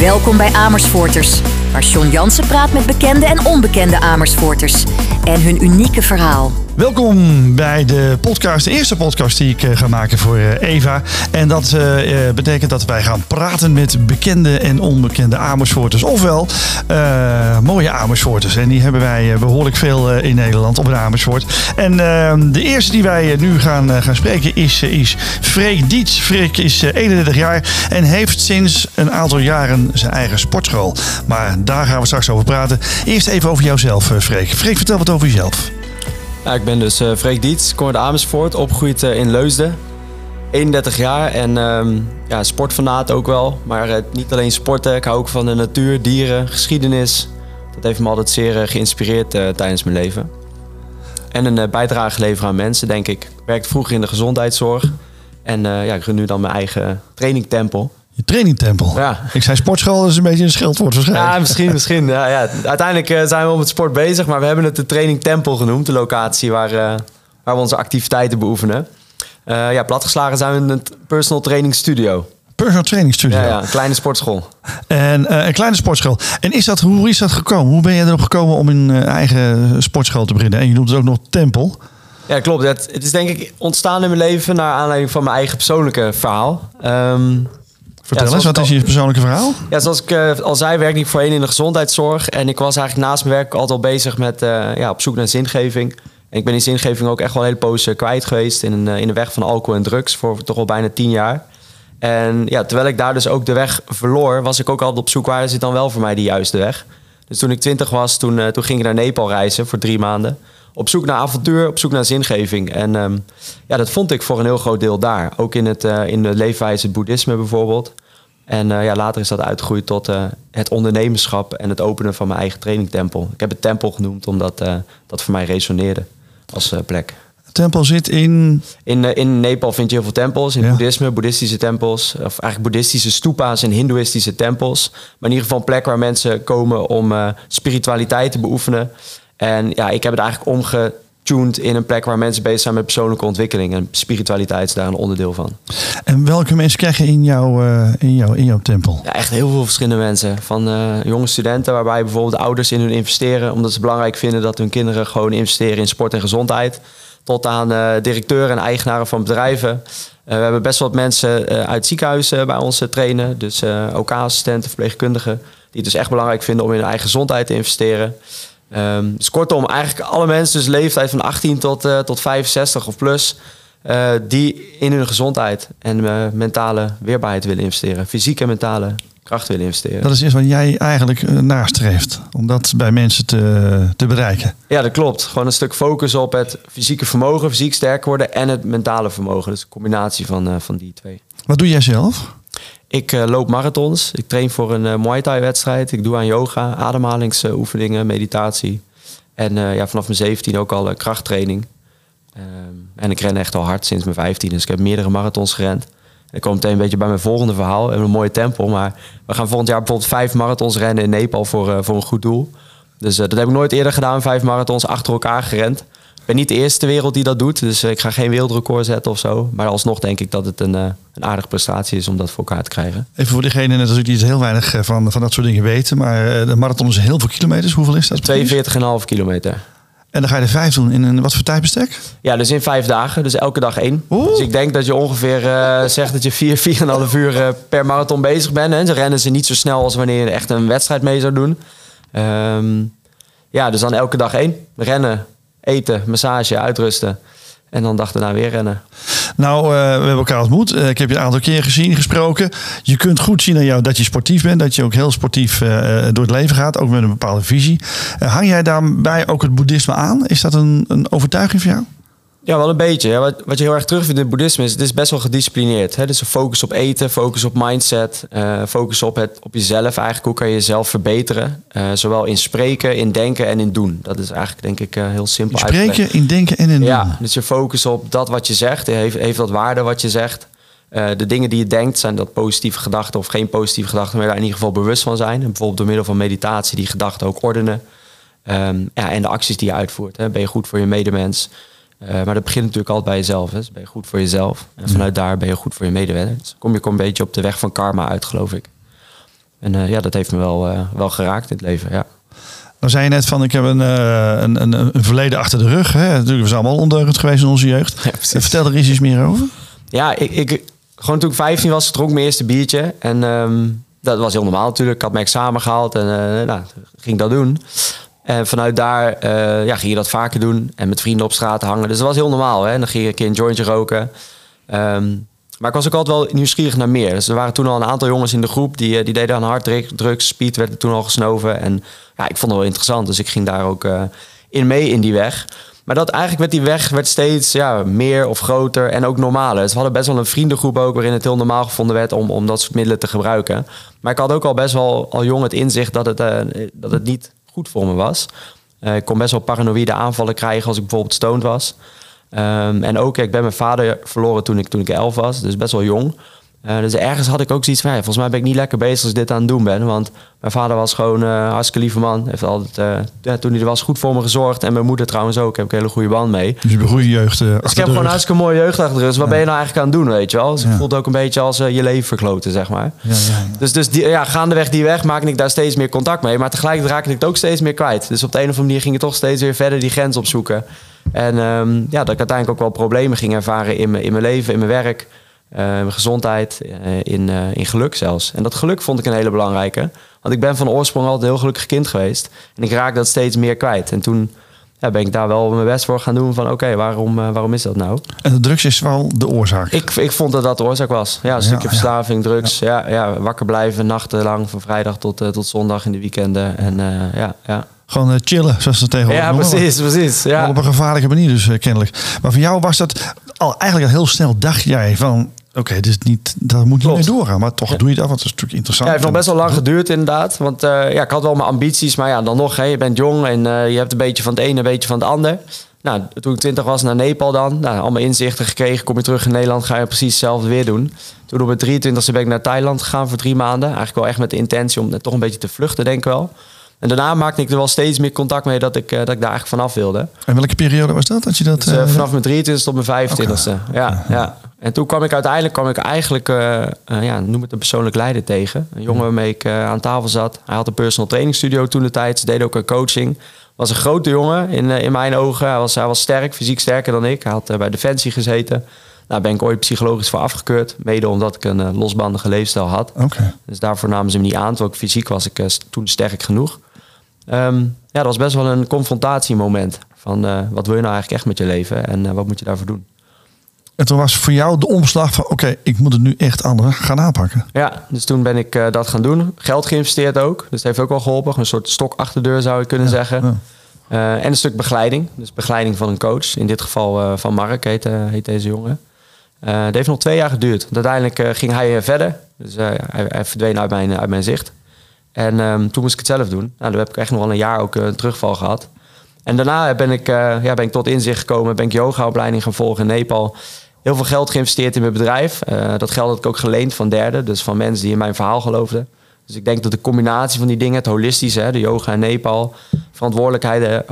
Welkom bij Amersfoorters, waar Sean Janssen praat met bekende en onbekende Amersfoorters en hun unieke verhaal. Welkom bij de podcast, de eerste podcast die ik ga maken voor Eva. En dat betekent dat wij gaan praten met bekende en onbekende Amersfoorters. Ofwel mooie Amersfoorters. En die hebben wij behoorlijk veel in Nederland op een Amersfoort. En de eerste die wij nu gaan spreken is Freek Diets. Freek is 31 jaar en heeft sinds een aantal jaren zijn eigen sportschool. Maar daar gaan we straks over praten. Eerst even over jouzelf, Freek. Freek, vertel wat over jezelf. Ja, ik ben dus Freek Diets, kom uit Amersfoort, opgegroeid in Leusden. 31 jaar en ja, sportfanaat ook wel. Maar niet alleen sporten, ik hou ook van de natuur, dieren, geschiedenis. Dat heeft me altijd zeer geïnspireerd tijdens mijn leven. En een bijdrage leveren aan mensen, denk ik. Ik werkte vroeger in de gezondheidszorg. En ja, ik run nu dan mijn eigen trainingtempel. Je trainingtempel? Ja. Ik zei sportschool, dat is een beetje een scheldwoord waarschijnlijk. Ja, misschien. Ja, ja. Uiteindelijk zijn we op het sport bezig, maar we hebben het de trainingtempel genoemd. De locatie waar we onze activiteiten beoefenen. Ja, platgeslagen zijn we in een personal training studio. Personal training studio? Ja, ja, een kleine sportschool. En een kleine sportschool. En hoe is dat gekomen? Hoe ben je erop gekomen om een eigen sportschool te beginnen? En je noemt het ook nog tempel. Ja, klopt. Het is denk ik ontstaan in mijn leven naar aanleiding van mijn eigen persoonlijke verhaal. Vertel eens, wat is je persoonlijke verhaal? Ja, zoals ik al zei, werkte ik voorheen in de gezondheidszorg. En ik was eigenlijk naast mijn werk altijd al bezig met op zoek naar zingeving. En ik ben die zingeving ook echt wel een hele poos kwijt geweest. In de weg van alcohol en drugs voor toch al bijna 10 jaar. En ja, terwijl ik daar dus ook de weg verloor, was ik ook altijd op zoek waar zit dan wel voor mij die juiste weg. Dus toen ik 20 was, toen ging ik naar Nepal reizen voor 3 maanden. Op zoek naar avontuur, op zoek naar zingeving. En ja, dat vond ik voor een heel groot deel daar. Ook in de leefwijze, het boeddhisme bijvoorbeeld. En ja, later is dat uitgegroeid tot het ondernemerschap en het openen van mijn eigen trainingtempel. Ik heb het tempel genoemd omdat dat voor mij resoneerde als plek. De tempel zit in? In Nepal vind je heel veel tempels. In het boeddhisme, boeddhistische tempels. Of eigenlijk boeddhistische stupa's en hindoeïstische tempels. Maar in ieder geval een plek waar mensen komen om spiritualiteit te beoefenen. En ja, ik heb het eigenlijk omgetuned in een plek waar mensen bezig zijn met persoonlijke ontwikkeling. En spiritualiteit is daar een onderdeel van. En welke mensen krijg je in jouw tempel? Ja, echt heel veel verschillende mensen. Van jonge studenten waarbij bijvoorbeeld ouders in hun investeren. Omdat ze belangrijk vinden dat hun kinderen gewoon investeren in sport en gezondheid. Tot aan directeuren en eigenaren van bedrijven. We hebben best wel wat mensen uit ziekenhuizen bij ons trainen. Dus OK-assistenten, verpleegkundigen. Die het dus echt belangrijk vinden om in hun eigen gezondheid te investeren. Dus kortom, eigenlijk alle mensen, dus leeftijd van 18 tot 65 of plus, die in hun gezondheid en mentale weerbaarheid willen investeren. Fysieke en mentale kracht willen investeren. Dat is iets wat jij eigenlijk nastreeft, om dat bij mensen te bereiken. Ja, dat klopt. Gewoon een stuk focus op het fysieke vermogen, fysiek sterker worden en het mentale vermogen. Dus een combinatie van die twee. Wat doe jij zelf? Ik loop marathons, ik train voor een Muay Thai wedstrijd, ik doe aan yoga, ademhalingsoefeningen, meditatie. En ja, vanaf mijn 17 ook al krachttraining. En ik ren echt al hard sinds mijn 15, dus ik heb meerdere marathons gerend. Ik kom meteen een beetje bij mijn volgende verhaal, we hebben een mooie tempel. Maar we gaan volgend jaar bijvoorbeeld 5 marathons rennen in Nepal voor een goed doel. Dus dat heb ik nooit eerder gedaan, 5 marathons achter elkaar gerend. Ik ben niet de eerste ter wereld die dat doet, dus ik ga geen wereldrecord zetten of zo. Maar alsnog denk ik dat het een aardige prestatie is om dat voor elkaar te krijgen. Even voor degene natuurlijk die het heel weinig van dat soort dingen weten, maar de marathon is heel veel kilometers. Hoeveel is dat? 42,5 kilometer. En dan ga je er 5 doen in wat voor tijdbestek? Ja, dus in 5 dagen, dus elke dag 1. Oeh. Dus ik denk dat je ongeveer zegt dat je 4,5 uur per marathon bezig bent. En ze rennen ze niet zo snel als wanneer je echt een wedstrijd mee zou doen. Ja, dus dan elke dag 1. Rennen. Eten, massage, uitrusten. En dan dag daarna weer rennen. Nou, we hebben elkaar ontmoet. Ik heb je een aantal keer gezien, gesproken. Je kunt goed zien aan jou dat je sportief bent. Dat je ook heel sportief door het leven gaat. Ook met een bepaalde visie. Hang jij daarbij ook het boeddhisme aan? Is dat een overtuiging voor jou? Ja, wel een beetje. Ja. Wat je heel erg terugvindt in het boeddhisme is... het is best wel gedisciplineerd. Hè? Dus een focus op eten, focus op mindset. Focus op jezelf eigenlijk. Hoe kan je jezelf verbeteren? Zowel in spreken, in denken en in doen. Dat is eigenlijk denk ik heel simpel uitgelegd. Spreken, in denken en in doen. Ja, dus je focus op dat wat je zegt. Heeft dat waarde wat je zegt? De dingen die je denkt, zijn dat positieve gedachten of geen positieve gedachten... maar daar in ieder geval bewust van zijn. En bijvoorbeeld door middel van meditatie die gedachten ook ordenen. Ja, en de acties die je uitvoert. Hè? Ben je goed voor je medemens... maar dat begint natuurlijk altijd bij jezelf. Hè? Dus ben je goed voor jezelf. En vanuit daar ben je goed voor je medemens. Kom je een beetje op de weg van karma uit, geloof ik. En ja, dat heeft me wel geraakt in het leven, ja. Nou zei je net van, ik heb een verleden achter de rug. Hè? Natuurlijk, we zijn allemaal ondeugend geweest in onze jeugd. Ja, vertel er eens iets meer over. Ja, gewoon toen ik 15 was, dronk mijn eerste biertje. En dat was heel normaal natuurlijk. Ik had mijn examen gehaald en ging dat doen. En vanuit daar ging je dat vaker doen. En met vrienden op straat hangen. Dus dat was heel normaal. Hè? En dan ging ik een keer een jointje roken. Maar ik was ook altijd wel nieuwsgierig naar meer. Dus er waren toen al een aantal jongens in de groep. Die deden aan harddrugs. Speed werd er toen al gesnoven. En ja, ik vond het wel interessant. Dus ik ging daar ook in mee in die weg. Maar dat eigenlijk met die weg werd steeds meer of groter. En ook normaler. Dus we hadden best wel een vriendengroep ook. Waarin het heel normaal gevonden werd om dat soort middelen te gebruiken. Maar ik had ook al best wel al jong het inzicht dat het niet goed voor me was. Ik kon best wel paranoïde aanvallen krijgen als ik bijvoorbeeld stoned was. En ook, ik ben mijn vader verloren toen ik 11 was. Dus best wel jong. Dus ergens had ik ook zoiets van, volgens mij ben ik niet lekker bezig als ik dit aan het doen ben. Want mijn vader was gewoon een hartstikke lieve man. Heeft altijd, toen hij er was, goed voor me gezorgd. En mijn moeder trouwens ook. Heb ik een hele goede band mee. Dus je hebt een goede jeugd achter de rug. Dus ik heb gewoon een hartstikke mooie jeugd achter de rug. Dus wat ben je nou eigenlijk aan het doen, weet je wel? Dus ik voelde ook een beetje als je leven verkloten, zeg maar. Ja. Dus gaandeweg die weg maakte ik daar steeds meer contact mee. Maar tegelijkertijd raakte ik het ook steeds meer kwijt. Dus op de een of andere manier ging ik toch steeds weer verder die grens opzoeken. En dat ik uiteindelijk ook wel problemen ging ervaren in mijn leven, in mijn werk. Mijn gezondheid, in geluk zelfs. En dat geluk vond ik een hele belangrijke. Want ik ben van oorsprong altijd een heel gelukkig kind geweest. En ik raak dat steeds meer kwijt. En toen ben ik daar wel mijn best voor gaan doen van oké, waarom is dat nou? En de drugs is wel de oorzaak? Ik vond dat de oorzaak was. Ja, een stukje verslaving, drugs. Ja. Ja, wakker blijven, nachtenlang, van vrijdag tot zondag in de weekenden. En gewoon chillen, zoals ze tegenwoordig noemen. Ja, precies. Ja. Op een gevaarlijke manier dus, kennelijk. Maar voor jou was dat al eigenlijk heel snel, dacht jij van Oké, dit is niet, daar moet je niet mee doorgaan. Maar toch doe je dat, want dat is natuurlijk interessant. Ja, het heeft nog best wel lang geduurd inderdaad. Want ik had wel mijn ambities. Maar ja, dan nog, je bent jong en je hebt een beetje van het ene, een beetje van het ander. Nou, toen ik 20 was, naar Nepal dan. Nou, allemaal inzichten gekregen. Kom je terug in Nederland, ga je precies hetzelfde weer doen. Toen op mijn 23e ben ik naar Thailand gegaan voor 3 maanden. Eigenlijk wel echt met de intentie om toch een beetje te vluchten, denk ik wel. En daarna maakte ik er wel steeds meer contact mee dat ik daar eigenlijk vanaf wilde. En welke periode was dat? Vanaf mijn 23e tot mijn 25e. Okay. Ja. En toen kwam ik uiteindelijk noem het een persoonlijk leider tegen. Een jongen waarmee ik aan tafel zat. Hij had een personal training studio toen de tijd. Ze deden ook een coaching. Was een grote jongen in mijn ogen. Hij was sterk, fysiek sterker dan ik. Hij had bij Defensie gezeten. Daar ben ik ooit psychologisch voor afgekeurd. Mede omdat ik een losbandige leefstijl had. Okay. Dus daarvoor namen ze me niet aan. Terwijl ik fysiek was ik toen sterk genoeg. Dat was best wel een confrontatiemoment. Van wat wil je nou eigenlijk echt met je leven? En wat moet je daarvoor doen? En toen was voor jou de omslag van oké, ik moet het nu echt anders gaan aanpakken. Ja, dus toen ben ik dat gaan doen. Geld geïnvesteerd ook. Dus het heeft ook wel geholpen. Een soort stok achter de deur zou je kunnen zeggen. Ja. En een stuk begeleiding. Dus begeleiding van een coach. In dit geval van Mark heet deze jongen. Het heeft nog 2 jaar geduurd. Uiteindelijk ging hij verder. Dus hij verdween uit mijn zicht. En toen moest ik het zelf doen. Nou, daar heb ik echt nog wel een jaar ook een terugval gehad. En daarna ben ik tot inzicht gekomen. Ben ik yogaopleiding gaan volgen in Nepal. Heel veel geld geïnvesteerd in mijn bedrijf. Dat geld had ik ook geleend van derden. Dus van mensen die in mijn verhaal geloofden. Dus ik denk dat de combinatie van die dingen, het holistische, de yoga in Nepal,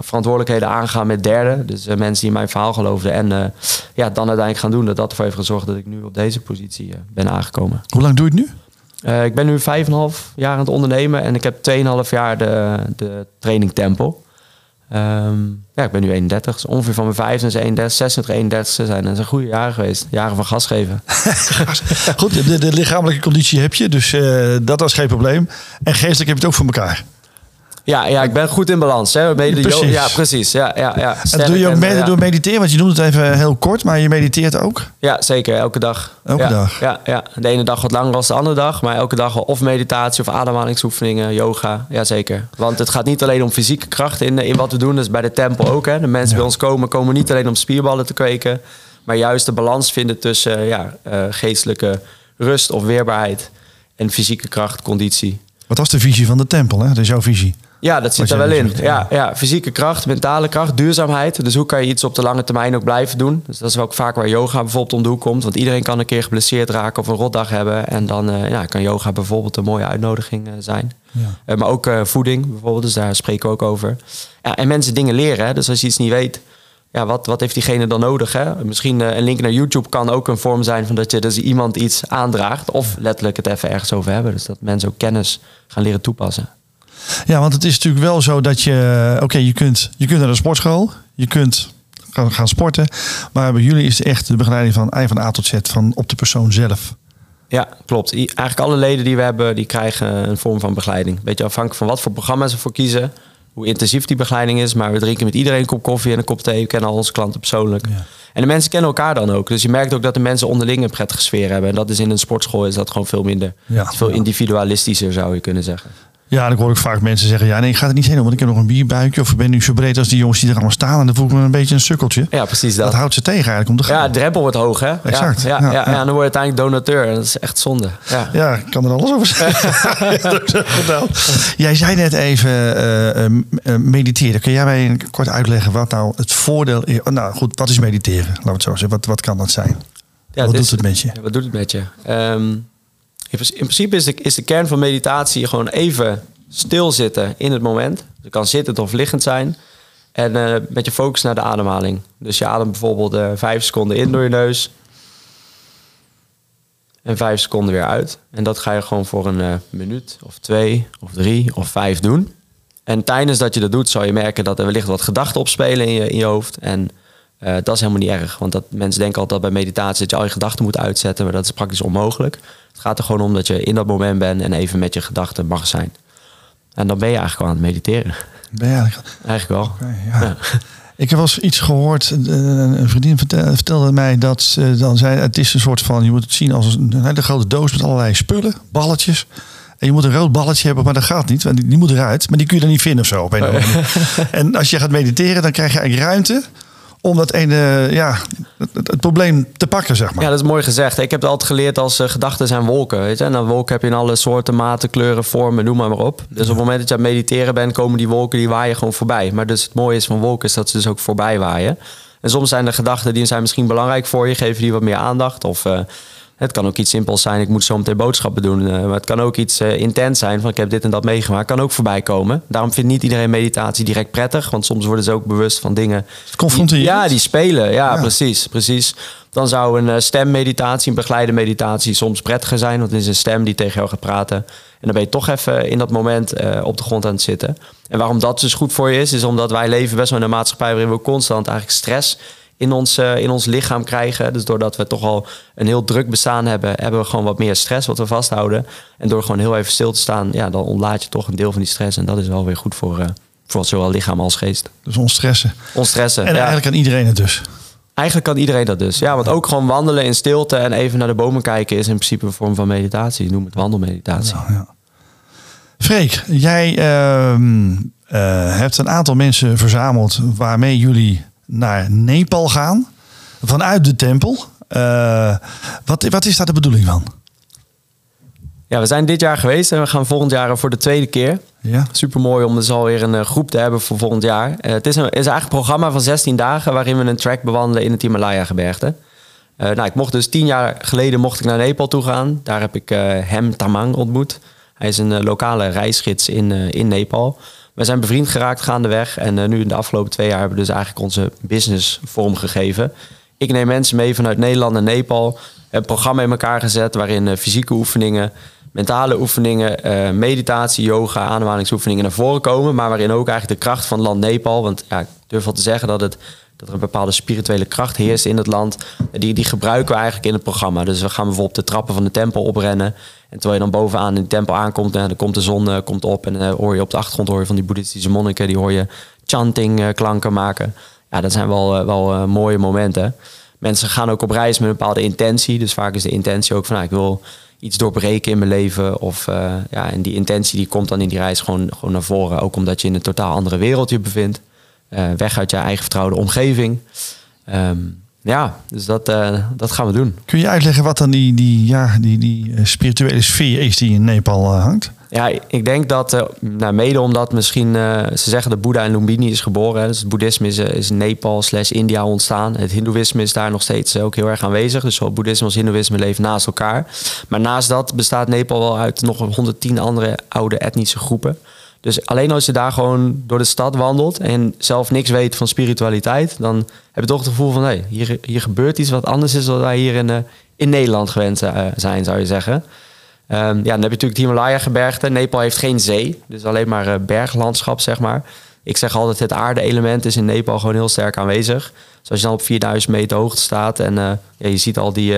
verantwoordelijkheden aangaan met derden. Dus mensen die in mijn verhaal geloofden en dan uiteindelijk gaan doen. Dat ervoor heeft gezorgd dat ik nu op deze positie ben aangekomen. Hoe lang doe je het nu? Ik ben nu 5,5 jaar aan het ondernemen en ik heb 2,5 jaar de training tempel. Ik ben nu 31, dus ongeveer van mijn 35, 36, 31 zijn. Dat zijn goede jaren geweest. Jaren van gas geven. Goed, de lichamelijke conditie heb je, dus dat was geen probleem. En geestelijk heb je het ook voor elkaar. Ja, ik ben goed in balans. Hè. Precies. Ja, precies. Ja. En doe je ook mede door mediteren? Want je noemt het even heel kort, maar je mediteert ook? Ja, zeker. Elke dag. Elke dag? Ja. De ene dag wat langer dan de andere dag. Maar elke dag of meditatie of ademhalingsoefeningen, yoga. Ja, zeker. Want het gaat niet alleen om fysieke kracht in wat we doen. Dat is bij de tempel ook. Hè. De mensen bij ons komen niet alleen om spierballen te kweken. Maar juist de balans vinden tussen geestelijke rust of weerbaarheid. En fysieke kracht, conditie. Wat was de visie van de tempel? Hè? Dat is jouw visie. Ja, dat zit er wel in. Ja, fysieke kracht, mentale kracht, duurzaamheid. Dus hoe kan je iets op de lange termijn ook blijven doen? Dus dat is ook vaak waar yoga bijvoorbeeld om de hoek komt. Want iedereen kan een keer geblesseerd raken of een rotdag hebben. En dan kan yoga bijvoorbeeld een mooie uitnodiging zijn. Ja. Maar ook voeding bijvoorbeeld, dus daar spreken we ook over. Ja, en mensen dingen leren. Hè? Dus als je iets niet weet, ja, wat heeft diegene dan nodig? Hè? Misschien een link naar YouTube kan ook een vorm zijn van dat je dus iemand iets aandraagt. Of letterlijk het even ergens over hebben. Dus dat mensen ook kennis gaan leren toepassen. Ja, want het is natuurlijk wel zo dat je... Oké, je kunt naar de sportschool. Je kunt gaan sporten. Maar bij jullie is het echt de begeleiding van A tot Z van op de persoon zelf. Ja, klopt. Eigenlijk alle leden die we hebben, die krijgen een vorm van begeleiding. Beetje afhankelijk van wat voor programma's ze voor kiezen. Hoe intensief die begeleiding is. Maar we drinken met iedereen een kop koffie en een kop thee. We kennen al onze klanten persoonlijk. Ja. En de mensen kennen elkaar dan ook. Dus je merkt ook dat de mensen onderling een prettige sfeer hebben. En dat is in een sportschool is dat gewoon veel minder. Ja, veel individualistischer zou je kunnen zeggen. Ja, en ik hoor ook vaak mensen zeggen... ja, nee, ik ga het niet heen, want ik heb nog een bierbuikje... of ik ben nu zo breed als die jongens die er allemaal staan... en dan voel ik me een beetje een sukkeltje. Ja, precies dat. Dat houdt ze tegen eigenlijk om te gaan. Ja, de drempel wordt hoog, hè? Exact. Ja. En dan word je uiteindelijk donateur. Dat is echt zonde. Ja, ik kan er alles over zeggen. Jij zei net even mediteren. Kun jij mij kort uitleggen wat nou het voordeel is? Nou goed, wat is mediteren? Laten we het zo zeggen. Wat kan dat zijn? Ja, wat doet het met je? Wat doet het met je? In principe is de kern van meditatie gewoon even stilzitten in het moment. Het kan zittend of liggend zijn. En met je focus naar de ademhaling. Dus je ademt bijvoorbeeld 5 seconden in door je neus. En 5 seconden weer uit. En dat ga je gewoon voor een minuut of 2 of 3 of 5 doen. En tijdens dat je dat doet zal je merken dat er wellicht wat gedachten opspelen in je hoofd. En dat is helemaal niet erg. Want dat, mensen denken altijd bij meditatie dat je al je gedachten moet uitzetten. Maar dat is praktisch onmogelijk. Het gaat er gewoon om dat je in dat moment bent en even met je gedachten mag zijn. En dan ben je eigenlijk wel aan het mediteren. Ben je eigenlijk wel. Okay, ja. Ja. Ik heb wel eens iets gehoord. Een vriendin vertelde mij dat dan zei, het is een soort van, je moet het zien als een hele grote doos met allerlei spullen, balletjes. En je moet een rood balletje hebben, maar dat gaat niet. Want die moet eruit, maar die kun je dan niet vinden of zo. Op een en als je gaat mediteren, dan krijg je eigenlijk ruimte om dat ene, het probleem te pakken, zeg maar. Ja, dat is mooi gezegd. Ik heb het altijd geleerd als gedachten zijn wolken. Weet je? En dan wolken heb je in alle soorten, maten, kleuren, vormen, noem maar op. Dus op het moment dat je aan het mediteren bent, komen die wolken, die waaien gewoon voorbij. Maar dus het mooie is van wolken is dat ze dus ook voorbij waaien. En soms zijn er gedachten die zijn misschien belangrijk voor je, geven die wat meer aandacht. Of het kan ook iets simpels zijn, ik moet zo meteen boodschappen doen. Maar het kan ook iets intens zijn, van ik heb dit en dat meegemaakt. Kan ook voorbij komen. Daarom vindt niet iedereen meditatie direct prettig. Want soms worden ze ook bewust van dingen. Confronterend. Ja, die spelen. Ja. Precies. Dan zou een stemmeditatie, een begeleide meditatie soms prettiger zijn. Want het is een stem die tegen jou gaat praten. En dan ben je toch even in dat moment op de grond aan het zitten. En waarom dat dus goed voor je is omdat wij leven best wel in een maatschappij waarin we constant eigenlijk stress in ons lichaam krijgen. Dus doordat we toch al een heel druk bestaan hebben, hebben we gewoon wat meer stress wat we vasthouden. En door gewoon heel even stil te staan, ja, dan ontlaat je toch een deel van die stress. En dat is wel weer goed voor zowel lichaam als geest. Dus ontstressen. En eigenlijk kan iedereen het dus. Eigenlijk kan iedereen dat dus. Ja, want ook gewoon wandelen in stilte en even naar de bomen kijken is in principe een vorm van meditatie. Noem het wandelmeditatie. Ja. Freek, jij hebt een aantal mensen verzameld waarmee jullie naar Nepal gaan, vanuit de tempel. Wat is daar de bedoeling van? Ja, we zijn dit jaar geweest en we gaan volgend jaar voor de tweede keer. Ja. Supermooi om dus alweer een groep te hebben voor volgend jaar. Het is eigenlijk een programma van 16 dagen waarin we een track bewandelen in het Himalaya-gebergte. Ik mocht dus 10 jaar geleden mocht ik naar Nepal toe gaan. Daar heb ik Hem Tamang ontmoet. Hij is een lokale reisgids in Nepal. We zijn bevriend geraakt gaandeweg. En nu in de afgelopen 2 jaar hebben we dus eigenlijk onze business vorm gegeven. Ik neem mensen mee vanuit Nederland en Nepal. Een programma in elkaar gezet waarin fysieke oefeningen, mentale oefeningen, meditatie, yoga, ademhalingsoefeningen naar voren komen. Maar waarin ook eigenlijk de kracht van het land Nepal. Want ja, ik durf wel te zeggen dat er een bepaalde spirituele kracht heerst in het land. Die gebruiken we eigenlijk in het programma. Dus we gaan bijvoorbeeld de trappen van de tempel oprennen. En terwijl je dan bovenaan in de tempel aankomt, dan komt de zon komt op. En dan hoor je op de achtergrond van die boeddhistische monniken, die hoor je chanting klanken maken. Ja, dat zijn wel mooie momenten. Mensen gaan ook op reis met een bepaalde intentie. Dus vaak is de intentie ook van ik wil iets doorbreken in mijn leven. Of en die intentie die komt dan in die reis gewoon naar voren. Ook omdat je in een totaal andere wereld je bevindt. Weg uit je eigen vertrouwde omgeving. Dus dat gaan we doen. Kun je uitleggen wat dan die spirituele sfeer is die in Nepal hangt? Ja, ik denk dat, mede omdat misschien, ze zeggen dat Boeddha in Lumbini is geboren. Hè, dus het boeddhisme is Nepal / India ontstaan. Het hindoeïsme is daar nog steeds ook heel erg aanwezig. Dus zowel boeddhisme als hindoeïsme leven naast elkaar. Maar naast dat bestaat Nepal wel uit nog 110 andere oude etnische groepen. Dus alleen als je daar gewoon door de stad wandelt en zelf niks weet van spiritualiteit, dan heb je toch het gevoel van hé, hier gebeurt iets wat anders is dan wij hier in Nederland gewend zijn, zou je zeggen. Ja, dan heb je natuurlijk het Himalaya-gebergte. Nepal heeft geen zee, dus alleen maar berglandschap, zeg maar. Ik zeg altijd, het aarde-element is in Nepal gewoon heel sterk aanwezig. Dus als je dan op 4000 meter hoogte staat en ja, je ziet al die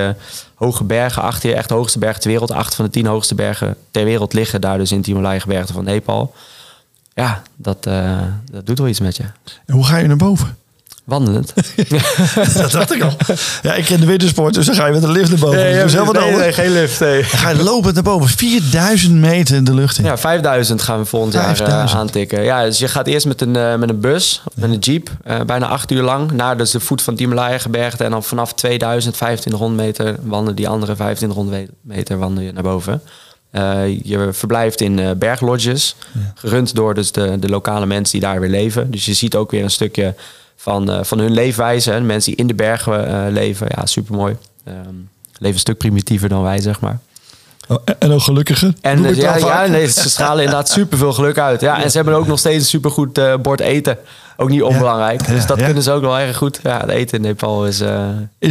hoge bergen achter je, echt de hoogste berg ter wereld. 8 van de 10 hoogste bergen ter wereld liggen daar dus in het Himalaya-gebergte van Nepal. Ja, dat doet wel iets met je. En hoe ga je naar boven? Wandelend. Dat dacht ik al. Ja, ik ken de wintersport, dus dan ga je met een lift naar boven. Nee, geen lift. Nee. Dan ga je lopend naar boven. 4000 meter in de lucht in. Ja, 5000 gaan we volgend jaar aantikken. Ja, dus je gaat eerst met een bus, met een jeep, bijna 8 uur lang. Naar dus de voet van het Himalaya-gebergte. En dan vanaf 2500 meter wandelen die andere 2500 meter wandelen je naar boven. Je verblijft in berglodges. Ja. Gerund door dus de lokale mensen die daar weer leven. Dus je ziet ook weer een stukje van hun leefwijze. Hè? Mensen die in de bergen leven. Ja, supermooi. Leven een stuk primitiever dan wij, zeg maar. Oh, en ook gelukkiger. En ze stralen inderdaad superveel geluk uit. Ja, en ze hebben ook nog steeds een supergoed bord eten. Ook niet onbelangrijk. Ja, dus dat kunnen ze ook wel erg goed. Ja, het eten in Nepal is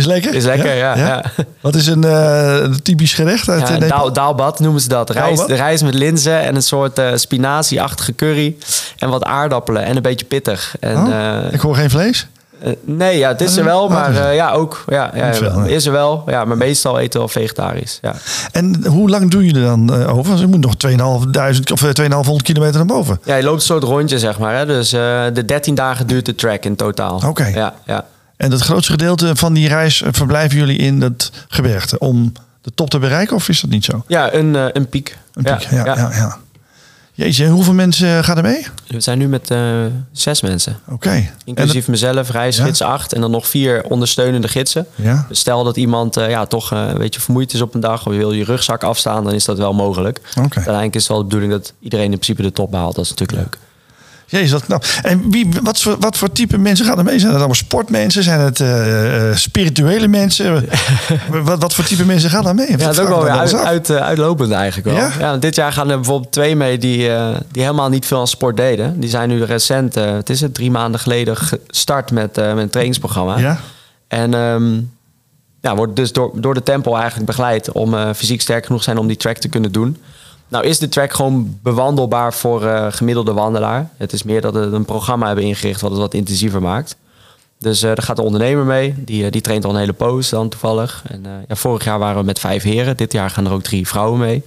lekker. Is lekker, ja. Wat is een typisch gerecht uit Nepal? Daalbad noemen ze dat. Rijst met linzen en een soort spinazieachtige curry. En wat aardappelen en een beetje pittig. En, ik hoor geen vlees? Nee, ja, het is er wel, maar ook. Is er wel, ja, maar meestal eten we al vegetarisch. Ja. En hoe lang doe je er dan over? Je moet nog 2500 kilometer naar boven. Ja, je loopt een soort rondje, zeg maar. Hè? Dus de 13 dagen duurt de trek in totaal. Oké. Ja. En het grootste gedeelte van die reis verblijven jullie in het gebergte om de top te bereiken, of is dat niet zo? Ja, een piek. Een piek. Jeetje, hoeveel mensen gaan er mee? We zijn nu met 6 mensen. Oké. Inclusief mezelf, reisgids 8 en dan nog 4 ondersteunende gidsen. Ja. Dus stel dat iemand toch een beetje vermoeid is op een dag, of wil je rugzak afstaan, dan is dat wel mogelijk. Uiteindelijk is het wel de bedoeling dat iedereen in principe de top behaalt. Dat is natuurlijk leuk. Jezus, wat knap. En wat voor type mensen gaan er mee? Zijn het allemaal sportmensen? Zijn het spirituele mensen? wat voor type mensen gaan er mee? Ja, dat is ook wel weer uitlopend eigenlijk wel. Ja? Ja, dit jaar gaan er bijvoorbeeld 2 mee die helemaal niet veel aan sport deden. Die zijn nu recent, 3 maanden geleden gestart met een trainingsprogramma. Ja? En wordt dus door de tempel eigenlijk begeleid om fysiek sterk genoeg zijn om die track te kunnen doen. Nou is de track gewoon bewandelbaar voor gemiddelde wandelaar. Het is meer dat we een programma hebben ingericht wat het wat intensiever maakt. Dus daar gaat de ondernemer mee. Die traint al een hele poos dan toevallig. En, vorig jaar waren we met 5 heren. Dit jaar gaan er ook 3 vrouwen mee.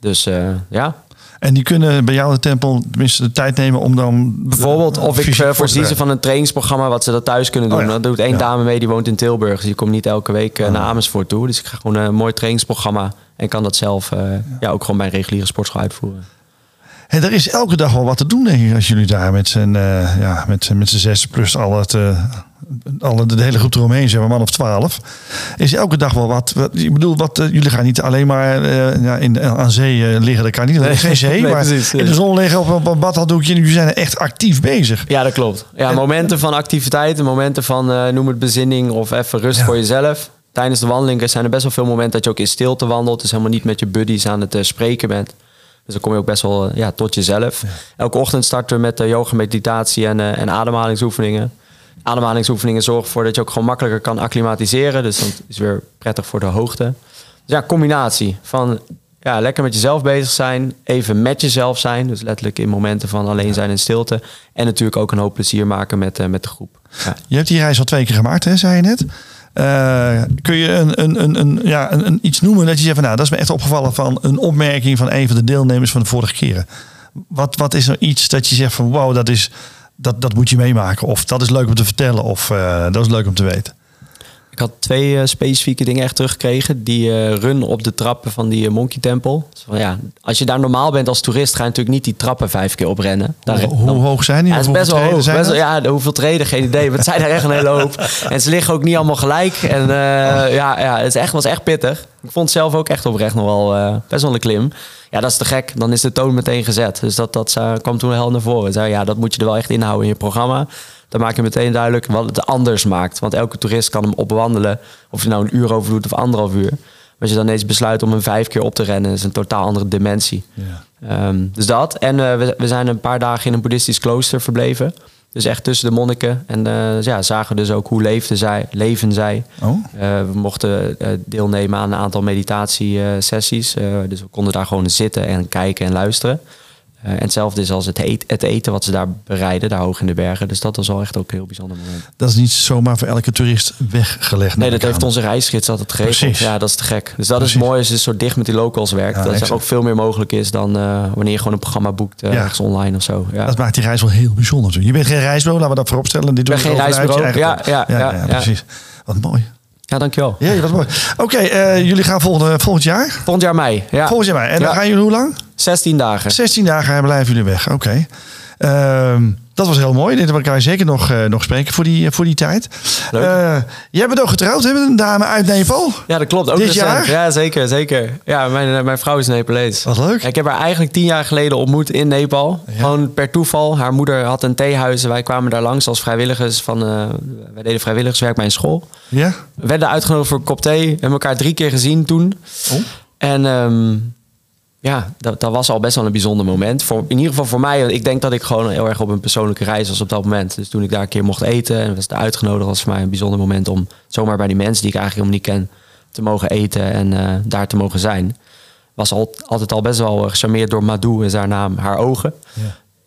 Dus ja. En die kunnen bij jou in de tempel tenminste de tijd nemen om dan... Bijvoorbeeld of ik voorzie ze van een trainingsprogramma wat ze dat thuis kunnen doen. Dat doet 1 dame mee, die woont in Tilburg. Dus die komt niet elke week naar Amersfoort toe. Dus ik ga gewoon een mooi trainingsprogramma. En kan dat zelf ook gewoon bij een reguliere sportschool uitvoeren. En er is elke dag wel wat te doen, denk ik, als jullie daar met z'n 6 plus al het... de hele groep eromheen, zijn we man of 12. Is elke dag wel wat. Jullie gaan niet alleen maar aan zee liggen. Dat kan niet. Er is geen zee, maar precies, in de zon liggen op een badhanddoekje. Jullie zijn er echt actief bezig. Ja, dat klopt. Ja, momenten van activiteit, momenten van noem het bezinning of even rust voor jezelf. Tijdens de wandeling zijn er best wel veel momenten dat je ook in stilte wandelt. Dus helemaal niet met je buddies aan het spreken bent. Dus dan kom je ook best wel tot jezelf. Ja. Elke ochtend starten we met yoga, meditatie en ademhalingsoefeningen. Ademhalingsoefeningen zorgen ervoor dat je ook gewoon makkelijker kan acclimatiseren. Dus dat is weer prettig voor de hoogte. Dus combinatie van lekker met jezelf bezig zijn. Even met jezelf zijn. Dus letterlijk in momenten van alleen zijn en stilte. En natuurlijk ook een hoop plezier maken met de groep. Ja. Je hebt die reis al 2 keer gemaakt, hè, zei je net. Kun je iets noemen dat je zegt van, dat is me echt opgevallen van een opmerking van een van de deelnemers van de vorige keren. Wat is nou iets dat je zegt van wauw, dat is... Dat moet je meemaken. Of dat is leuk om te vertellen. Of dat is leuk om te weten. Ik had 2 specifieke dingen echt teruggekregen. Die run op de trappen van die Monkey Temple. Dus als je daar normaal bent als toerist, ga je natuurlijk niet die trappen 5 keer oprennen. Hoe hoog zijn die? Ja, het is best wel hoog. Hoeveel treden? Geen idee. Maar het zijn er echt een hele hoop. En ze liggen ook niet allemaal gelijk. En het was echt pittig. Ik vond het zelf ook echt oprecht nog wel best wel een klim. Ja, dat is te gek. Dan is de toon meteen gezet. Dus dat kwam toen heel naar voren. Zei, dat moet je er wel echt inhouden in je programma. Dan maak je meteen duidelijk wat het anders maakt. Want elke toerist kan hem opwandelen. Of je nou 1 uur over doet of 1,5 uur. als je dan ineens besluit om hem 5 keer op te rennen, is een totaal andere dimensie. Ja. Dus dat. En we zijn een paar dagen in een boeddhistisch klooster verbleven. Dus echt tussen de monniken. En ja, zagen dus ook hoe leven zij. Oh. We mochten deelnemen aan een aantal meditatiesessies. Dus we konden daar gewoon zitten en kijken en luisteren. En hetzelfde is als het eten wat ze daar bereiden, daar hoog in de bergen. Dus dat was wel echt ook een heel bijzonder moment. Dat is niet zomaar voor elke toerist weggelegd. Nee, dat heeft onze reisgids altijd geregeld. Precies. Ja, dat is te gek. Dus dat is mooi als je zo dicht met die locals werkt. Ja, dat er ook veel meer mogelijk is dan wanneer je gewoon een programma boekt ergens online of zo. Ja. Dat maakt die reis wel heel bijzonder. Je bent geen reisbureau, laten we dat vooropstellen. Ik ben geen reisbureau, ja, precies. Wat mooi. Ja, dankjewel. Ja, dat was mooi. Oké, jullie gaan volgend jaar? Volgend jaar mei, ja. Volgend jaar mei. En dan gaan jullie hoe lang? 16 dagen. 16 dagen blijven jullie weg, oké. Dat was heel mooi. Dit kan je zeker nog spreken voor die tijd. Leuk. Jij bent ook getrouwd, hè, met een dame uit Nepal? Ja, dat klopt. Ook dit jaar? Ja, zeker. Ja, mijn vrouw is Nepalees. Wat leuk. Ja, ik heb haar eigenlijk 10 jaar geleden ontmoet in Nepal. Ja. Gewoon per toeval. Haar moeder had een theehuis. Wij kwamen daar langs als vrijwilligers. Wij deden vrijwilligerswerk bij een school. Ja. We werden uitgenodigd voor een kop thee. We hebben elkaar 3 keer gezien toen. Oh. En... ja, dat was al best wel een bijzonder moment. In ieder geval voor mij. Want ik denk dat ik gewoon heel erg op een persoonlijke reis was op dat moment. Dus toen ik daar een keer mocht eten en was daar uitgenodigd, was voor mij een bijzonder moment om zomaar bij die mensen die ik eigenlijk helemaal niet ken te mogen eten en daar te mogen zijn. Was altijd al best wel gecharmeerd door Madhu, is haar naam, haar ogen. Ja.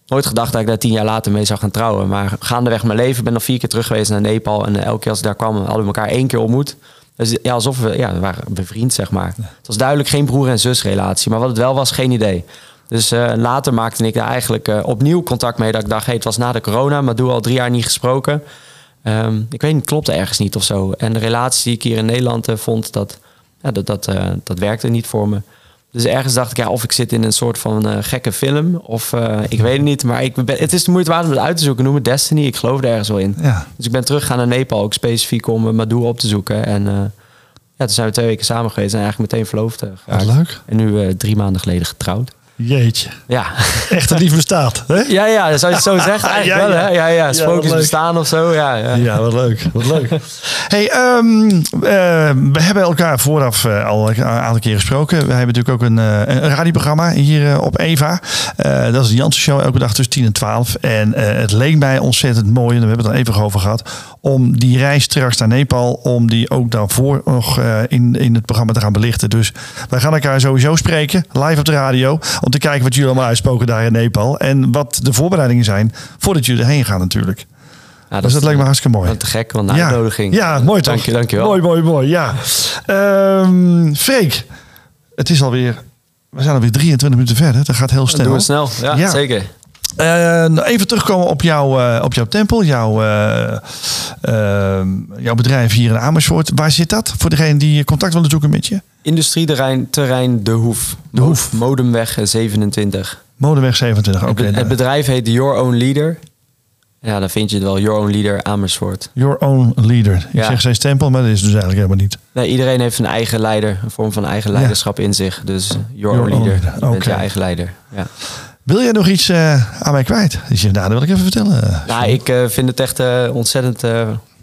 Nooit gedacht dat ik daar 10 jaar later mee zou gaan trouwen. Maar gaandeweg mijn leven, ben nog 4 keer terug geweest naar Nepal. En elke keer als ik daar kwam, hadden we elkaar 1 keer ontmoet. Dus ja, alsof we waren bevriend, zeg maar. Ja. Het was duidelijk geen broer- en zusrelatie. Maar wat het wel was, geen idee. Dus later maakte ik daar eigenlijk opnieuw contact mee. Dat ik dacht, het was na de corona. Maar doe al 3 jaar niet gesproken. Ik weet niet, het klopte ergens niet of zo. En de relatie die ik hier in Nederland vond, dat werkte niet voor me. Dus ergens dacht ik, of ik zit in een soort van gekke film. Of ik weet het niet. Maar het is de moeite waard om het uit te zoeken. Noem het Destiny. Ik geloof er ergens wel in. Ja. Dus ik ben teruggegaan naar Nepal. Ook specifiek om Madhu op te zoeken. En toen zijn we 2 weken samen geweest. En eigenlijk meteen verloofd geraakt. Wat leuk. En nu 3 maanden geleden getrouwd. Jeetje. Ja. Echt een lief bestaat. Hè? Ja, zou je het zo zeggen. Eigenlijk wel, hè? Ja. Spookjes bestaan of zo. Ja. Ja, wat leuk. Wat leuk. Hey, we hebben elkaar vooraf al een aantal keer gesproken. We hebben natuurlijk ook een radioprogramma hier op Eva. Dat is de Jansen show, elke dag tussen 10 en 12. En het leek mij ontzettend mooi, en we hebben het er even over gehad, om die reis straks naar Nepal, om die ook daarvoor nog in het programma te gaan belichten. Dus wij gaan elkaar sowieso spreken, live op de radio, om te kijken wat jullie allemaal uitspoken daar in Nepal. En wat de voorbereidingen zijn voordat jullie erheen gaan natuurlijk. Ja, dus dat lijkt me hartstikke mooi. Te gek, want de uitnodiging. Ja, mooi toch? Dank je wel. Mooi, ja. Freek, het is alweer... We zijn alweer 23 minuten verder. Dat gaat heel snel. Doe het snel, ja. Zeker. Even terugkomen op jouw tempel, jouw bedrijf hier in Amersfoort. Waar zit dat? Voor degene die contact willen zoeken met je. Industrieterrein De Hoef. De Hoef. Modemweg 27. Modemweg 27, oké. Het bedrijf heet Your Own Leader. Ja, dan vind je het wel. Your Own Leader Amersfoort. Your Own Leader. Ik zeg steeds tempel, maar dat is dus eigenlijk helemaal niet. Nee, iedereen heeft een eigen leider. Een vorm van eigen leiderschap in zich. Dus Your Own Leader. Je bent je eigen leider. Ja. Wil jij nog iets aan mij kwijt? Dus dat wil ik even vertellen. Nou, ik vind het echt ontzettend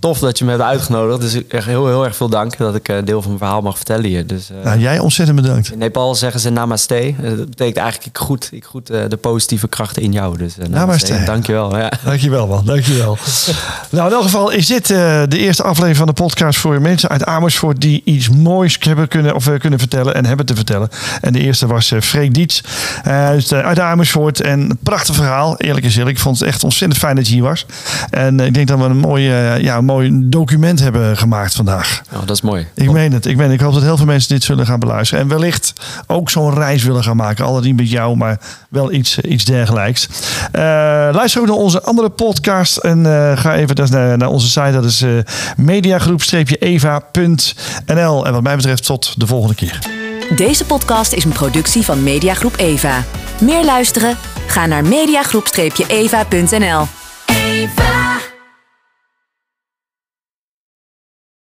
tof dat je me hebt uitgenodigd. Dus echt heel erg veel dank dat ik deel van mijn verhaal mag vertellen hier. Dus, jij ontzettend bedankt. In Nepal zeggen ze namaste. Dat betekent eigenlijk ik groet de positieve krachten in jou. Dus namaste. Dankjewel. Ja. Dankjewel man, dankjewel. Nou, in elk geval is dit de eerste aflevering van de podcast voor mensen uit Amersfoort die iets moois hebben kunnen vertellen en hebben te vertellen. En de eerste was Freek Diets uit Amersfoort. En een prachtig verhaal. Eerlijk is eerlijk. Ik vond het echt ontzettend fijn dat je hier was. En ik denk dat we een mooi document hebben gemaakt vandaag. Oh, dat is mooi. Ik meen het. Ik hoop dat heel veel mensen dit zullen gaan beluisteren. En wellicht ook zo'n reis willen gaan maken. Al niet met jou, maar wel iets dergelijks. Luister ook naar onze andere podcast. En ga even naar onze site. Dat is mediagroep-eva.nl. En wat mij betreft tot de volgende keer. Deze podcast is een productie van Mediagroep Eva. Meer luisteren? Ga naar mediagroep-eva.nl.